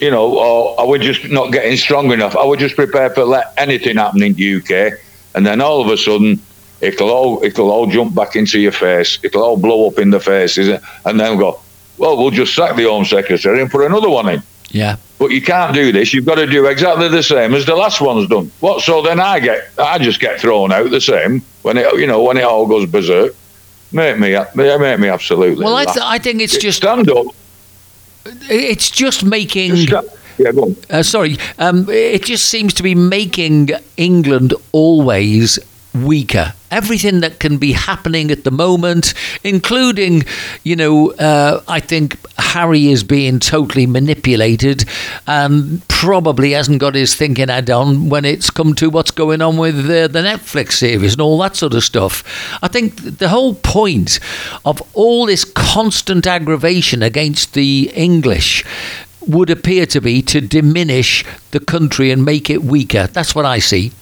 you know, or are we just not getting strong enough? Are we just prepared to let anything happen in the UK? And then all of a sudden, it'll all jump back into your face. It'll all blow up in the faces. And then we'll go, well, we'll just sack the Home Secretary and put another one in. Yeah. But you can't do this. You've got to do exactly the same as the last one's done. What? So then I just get thrown out the same when it all goes berserk. Make me absolutely. Well, I think it's just stand up. It's just making. Yeah, go on. It just seems to be making England always weaker. Everything that can be happening at the moment, including, I think Harry is being totally manipulated and probably hasn't got his thinking head on when it's come to what's going on with the Netflix series and all that sort of stuff. I think the whole point of all this constant aggravation against the English would appear to be to diminish the country and make it weaker. That's what I see.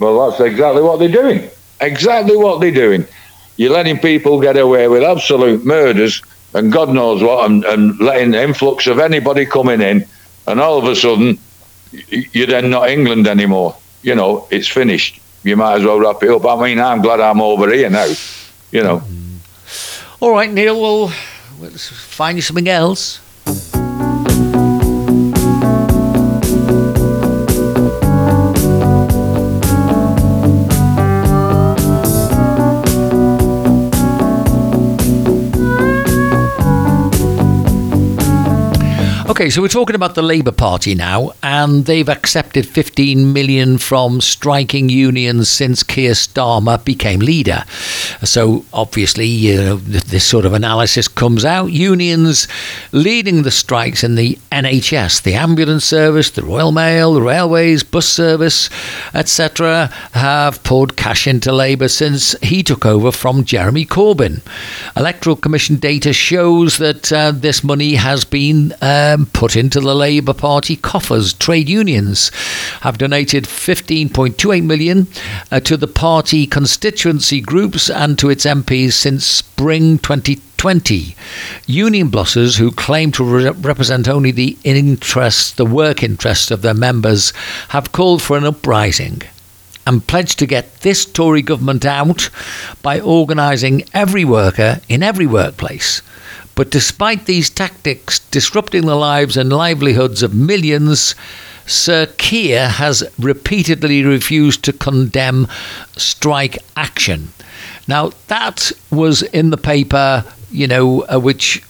Well, that's exactly what they're doing. Exactly what they're doing. You're letting people get away with absolute murders and God knows what, and letting the influx of anybody coming in, and all of a sudden, you're then not England anymore. You know, it's finished. You might as well wrap it up. I mean, I'm glad I'm over here now, you know. All right, Neil, well, let's find you something else. Okay, so we're talking about the Labour Party now, and they've accepted £15 million from striking unions since Keir Starmer became leader. So obviously, this sort of analysis comes out. Unions leading the strikes in the NHS, the ambulance service, the Royal Mail, the railways, bus service, etc. have poured cash into Labour since he took over from Jeremy Corbyn. Electoral Commission data shows that this money has been put into the Labour Party coffers. Trade unions have donated £15.28 million to the party constituency groups and to its MPs since spring 2020. Union bosses who claim to represent only the work interests of their members have called for an uprising and pledged to get this Tory government out by organising every worker in every workplace. But despite these tactics disrupting the lives and livelihoods of millions, Sir Keir has repeatedly refused to condemn strike action. Now, that was in the paper, which,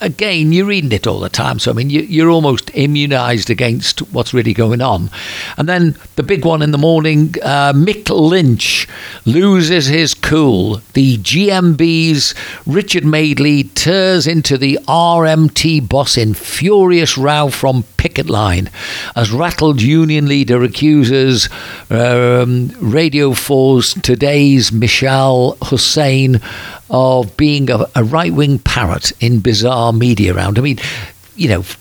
again, you're reading it all the time. So, I mean, you're almost immunised against what's really going on. And then the big one in the morning, Mick Lynch loses his cool. The GMB's Richard Madeley tears into the RMT boss in furious row from picket line as rattled union leader accuses Radio 4's Today's Michelle Hussain of being a right-wing parrot in bizarre media round. I mean,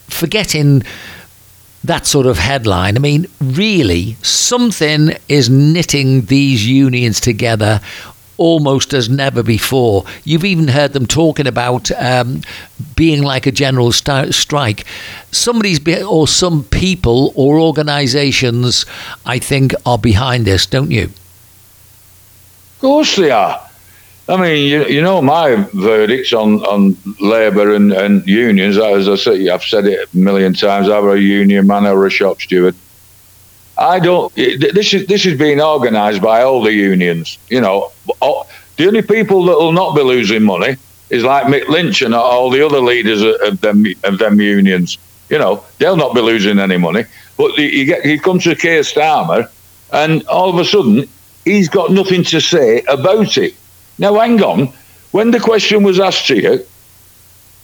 forgetting that sort of headline, I mean, really, something is knitting these unions together almost as never before. You've even heard them talking about being like a general strike. Some people or organisations, I think, are behind this, don't you? Of course they are. I mean, my verdicts on Labour and unions, as I say, I've said it a million times, either a union man or a shop steward. This is being organised by all the unions, The only people that will not be losing money is like Mick Lynch and all the other leaders of them unions. They'll not be losing any money. But you come to Keir Starmer and all of a sudden he's got nothing to say about it. Now, hang on. When the question was asked to you,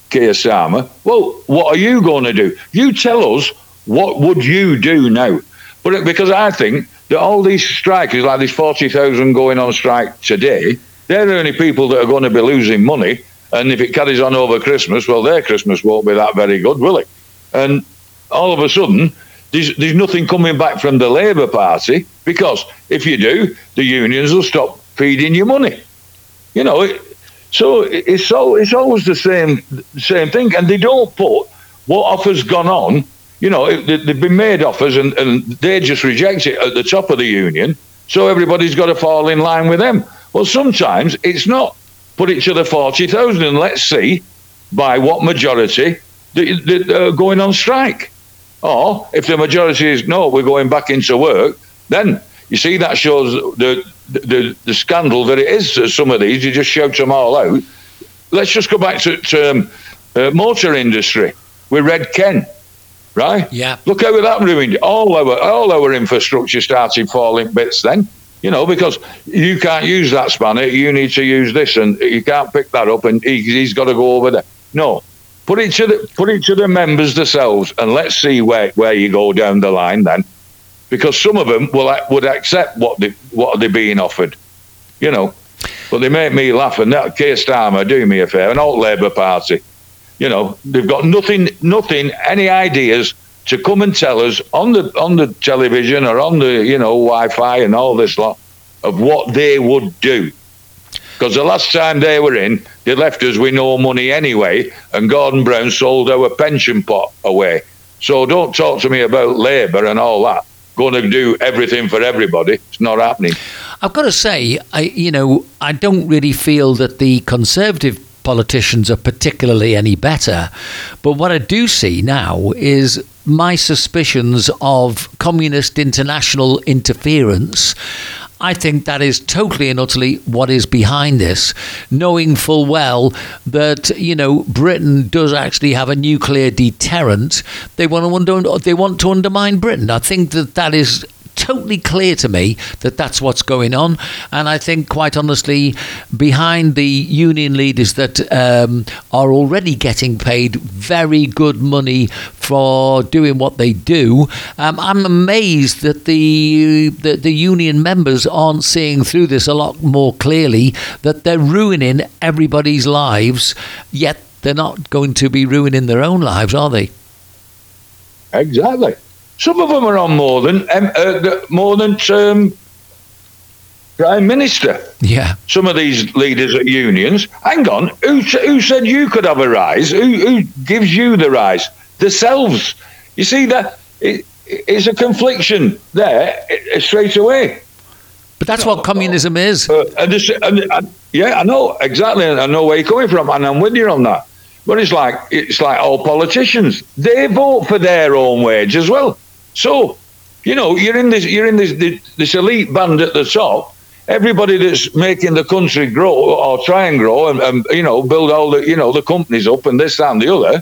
Keir Starmer, well, what are you going to do? You tell us, what would you do now? But because I think that all these strikers, like these 40,000 going on strike today, they're the only people that are going to be losing money. And if it carries on over Christmas, well, their Christmas won't be that very good, will it? And all of a sudden, There's nothing coming back from the Labour Party, because if you do, the unions will stop feeding you money. You know, it's always the same thing, and they don't put what offers gone on. You know, they've been made offers and they just reject it at the top of the union, so everybody's got to fall in line with them. Well, sometimes it's not put it to the 40,000 and let's see by what majority they're going on strike. Or if the majority is, no, we're going back into work, then you see that shows the scandal that it is. Some of these, you just shout them all out. Let's just go back to motor industry with Red Ken. Right? Yeah. Look how that ruined all our infrastructure started falling bits then, you know, because you can't use that spanner, you need to use this, and you can't pick that up, and he's got to go over there. No, put it to the members themselves, and let's see where you go down the line then, because some of them would accept what they're being offered, you know. But they make me laugh, and that Keir Starmer, do me a favour, an old Labour Party. You know, they've got nothing, any ideas to come and tell us on the television or on the, you know, Wi-Fi and all this lot of what they would do. Because the last time they were in, they left us with no money anyway, and Gordon Brown sold our pension pot away. So don't talk to me about Labour and all that. Going to do everything for everybody. It's not happening. I've got to say, I don't really feel that the Conservative politicians are particularly any better, but what I do see now is my suspicions of communist international interference. I think that is totally and utterly what is behind this, knowing full well that, you know, Britain does actually have a nuclear deterrent. They want to undermine Britain. I think that is totally clear to me that that's what's going on, and I think, quite honestly, behind the union leaders that are already getting paid very good money for doing what they do, I'm amazed that the union members aren't seeing through this a lot more clearly, that they're ruining everybody's lives, yet they're not going to be ruining their own lives, are they? Exactly. Some of them are on more than Prime Minister. Yeah. Some of these leaders at unions. Hang on, who said you could have a rise? Who gives you the rise? Themselves. You see that it's a confliction there straight away. But that's what communism is. I know exactly. I know where you're coming from, and I'm with you on that. But it's like all politicians. They vote for their own wage as well. So, you know, you're in this elite band at the top. Everybody that's making the country grow or try and grow and you know, build all the, you know, the companies up and this that and the other.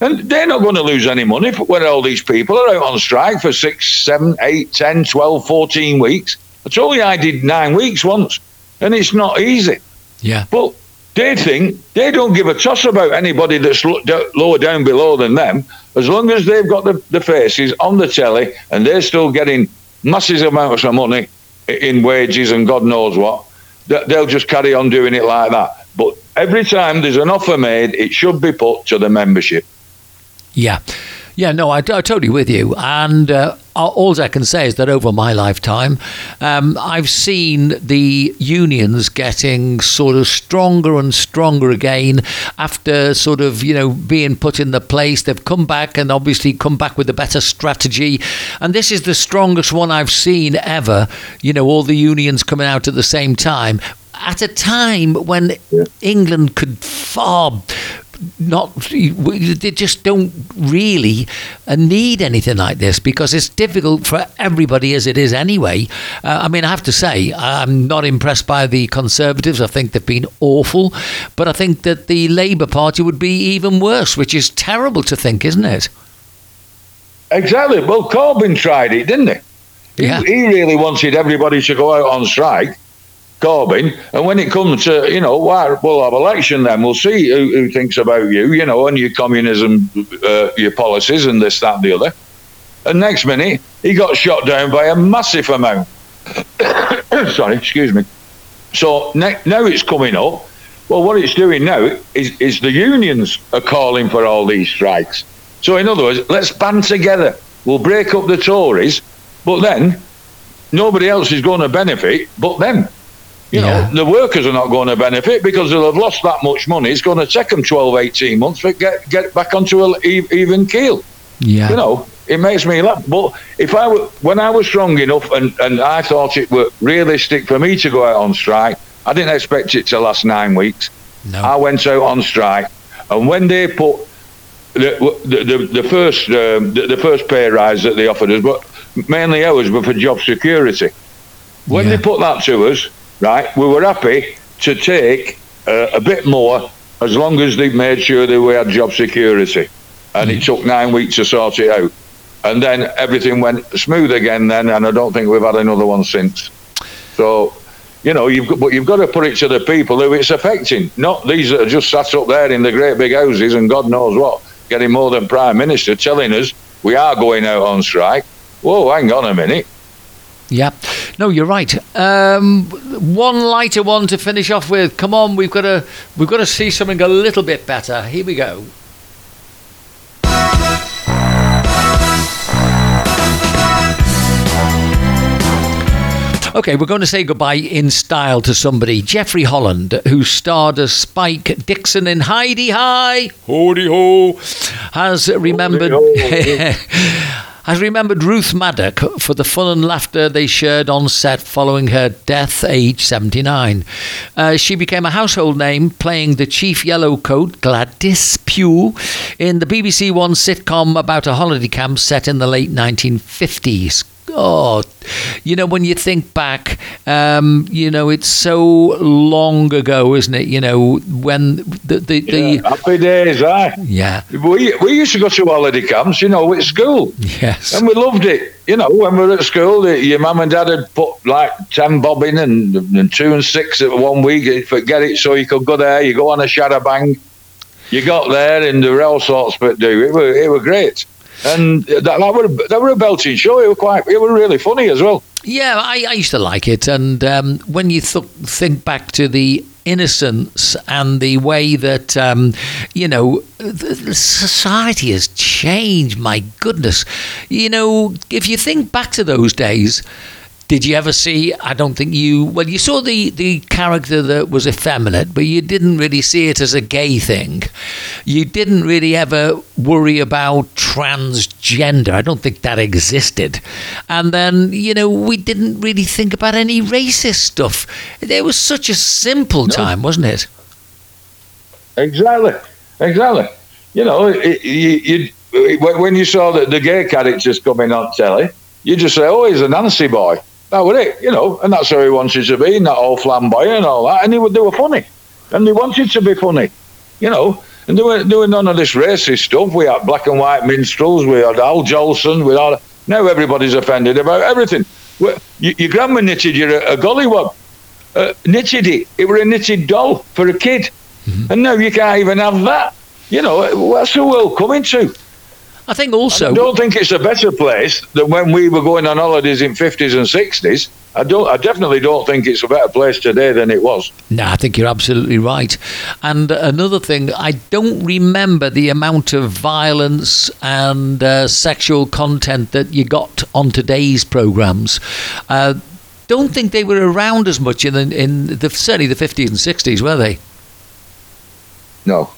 And they're not going to lose any money when all these people are out on strike for 6, 7, 8, 10, 12, 14 weeks. I told you I did 9 weeks once, and it's not easy. Yeah. But they think they don't give a toss about anybody that's lower down below than them, as long as they've got the faces on the telly and they're still getting massive amounts of money in wages and God knows what. They'll just carry on doing it like that. But every time there's an offer made, it should be put to the membership. Yeah. Yeah, no, I'm totally with you. And all I can say is that over my lifetime, I've seen the unions getting sort of stronger and stronger again after sort of, you know, being put in the place. They've come back and obviously come back with a better strategy. And this is the strongest one I've seen ever, you know, all the unions coming out at the same time, at a time when England could far... they just don't really need anything like this, because it's difficult for everybody as it is anyway. I mean, I have to say, I'm not impressed by the Conservatives. I think they've been awful, but I think that the Labour Party would be even worse, which is terrible to think, isn't it? Exactly. Well, Corbyn tried it, didn't he? Yeah. He really wanted everybody to go out on strike, Corbyn, and when it comes to, you know, we'll have election then, we'll see who thinks about you, you know, and your communism, your policies and this, that and the other. And next minute, he got shot down by a massive amount. Sorry, excuse me. So now it's coming up. Well, what it's doing now is the unions are calling for all these strikes. So in other words, let's band together. We'll break up the Tories, but then nobody else is going to benefit but them. You know, the workers are not going to benefit because they'll have lost that much money. It's going to take them 12, 18 months to get back onto an even keel. Yeah. You know, it makes me laugh. But if I were, when I was strong enough and I thought it were realistic for me to go out on strike, I didn't expect it to last 9 weeks. No. I went out on strike. And when they put the first pay rise that they offered us, but mainly ours were for job security. When they put that to us, right, we were happy to take a bit more as long as they made sure that we had job security. And it took 9 weeks to sort it out. And then everything went smooth again then, and I don't think we've had another one since. So, you know, you've got to put it to the people who it's affecting, not these that are just sat up there in the great big houses and God knows what, getting more than Prime Minister telling us we are going out on strike. Whoa, hang on a minute. Yeah. No, you're right. One lighter one to finish off with. Come on, we've got to see something a little bit better. Here we go. Okay, we're going to say goodbye in style to somebody. Jeffrey Holland, who starred as Spike Dixon in Hi-de-Hi, Ho-de-ho, has remembered Ruth Maddock for the fun and laughter they shared on set following her death, age 79. She became a household name, playing the chief yellow coat, Gladys Pugh, in the BBC One sitcom about a holiday camp set in the late 1950s. Oh, you know, when you think back, you know, it's so long ago, isn't it? You know, when the happy days, aye. Yeah. We used to go to holiday camps, you know, at school. Yes. And we loved it. You know, when we were at school, your mum and dad had put like 10 bob in and 2 and 6 at 1 week. Forget it. So you could go there, you go on a shadabang. You got there and there were all sorts, but it were great. And that were a belting show. It were really funny as well. Yeah, I used to like it. And when you think back to the innocence and the way that, you know, the society has changed, my goodness. You know, if you think back to those days, did you ever see, I don't think you, well, you saw the character that was effeminate, but you didn't really see it as a gay thing. You didn't really ever worry about transgender. I don't think that existed. And then, you know, we didn't really think about any racist stuff. It was such a simple time, wasn't it? Exactly. You know, when you saw the gay characters coming on telly, you just say, oh, he's a Nancy boy. That was it, you know, and that's how he wanted to be, not all flamboyant and all that. And they were funny, and they wanted to be funny, you know. And they were doing none of this racist stuff. We had black and white minstrels. We had Al Jolson. We had now everybody's offended about everything. Your grandma knitted you a gollywog, knitted it. It were a knitted doll for a kid, and now you can't even have that. You know, that's the world coming to. I think also. I don't think it's a better place than when we were going on holidays in 50s and 60s. I definitely don't think it's a better place today than it was. No, I think you're absolutely right. And another thing, I don't remember the amount of violence and sexual content that you got on today's programmes. Don't think they were around as much in certainly the 50s and 60s, were they? No.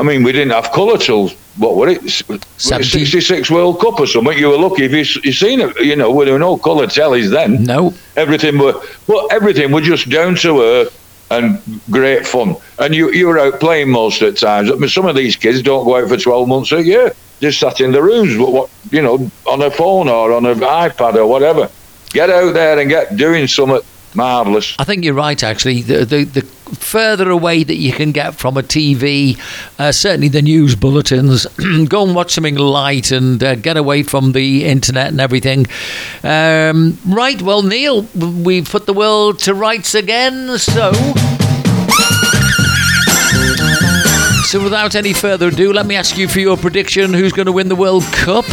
I mean, we didn't have colour till, what were it, 66 World Cup or something. You were lucky if you seen it, you know, there were no colour tellies then. No. Everything were just down to earth and great fun. And you were out playing most of the times. I mean, some of these kids don't go out for 12 months a year. Just sat in the rooms, you know, on a phone or on an iPad or whatever. Get out there and get doing something marvellous. I think you're right, actually. The further away that you can get from a TV, certainly the news bulletins, go and watch something light and get away from the internet and everything. Right, well, Neil, we've put the world to rights again, so without any further ado, let me ask you for your prediction. Who's going to win the World Cup?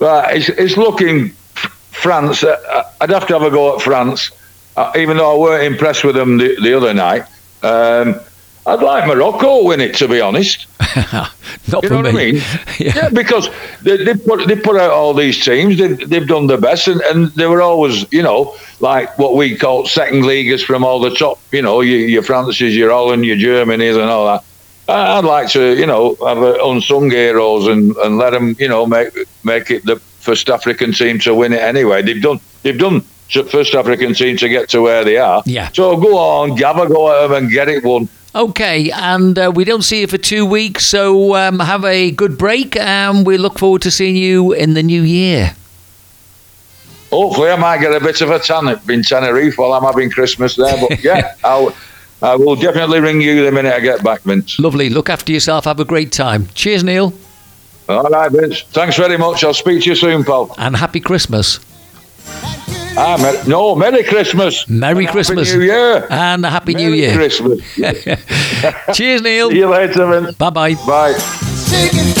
Well, it's looking France. I'd have to have a go at France, even though I weren't impressed with them the other night. I'd like Morocco win it, to be honest. Not you know for me. What I mean? Yeah, because they put out all these teams. They've done their best, and they were always, you know, like what we call second leaguers from all the top. You know, your Frances, your Holland, your Germanys, and all that. I'd like to, you know, have unsung heroes and let them, you know, make it the first African team to win it anyway. They've done. First African team to get to where they are. Yeah. So go on, Gabba, go at them and get it won. Okay, and we don't see you for 2 weeks, so have a good break, and we look forward to seeing you in the new year. Hopefully I might get a bit of a tan in Tenerife while I'm having Christmas there, but yeah, I will definitely ring you the minute I get back, Vince. Lovely, look after yourself, have a great time. Cheers, Neil. All right, Vince, thanks very much, I'll speak to you soon, pal. And happy Christmas. Merry Christmas. Merry Christmas. Happy New Year. And a Happy New Year. Merry Christmas. Cheers, Neil. See you later, man. Bye-bye. Bye.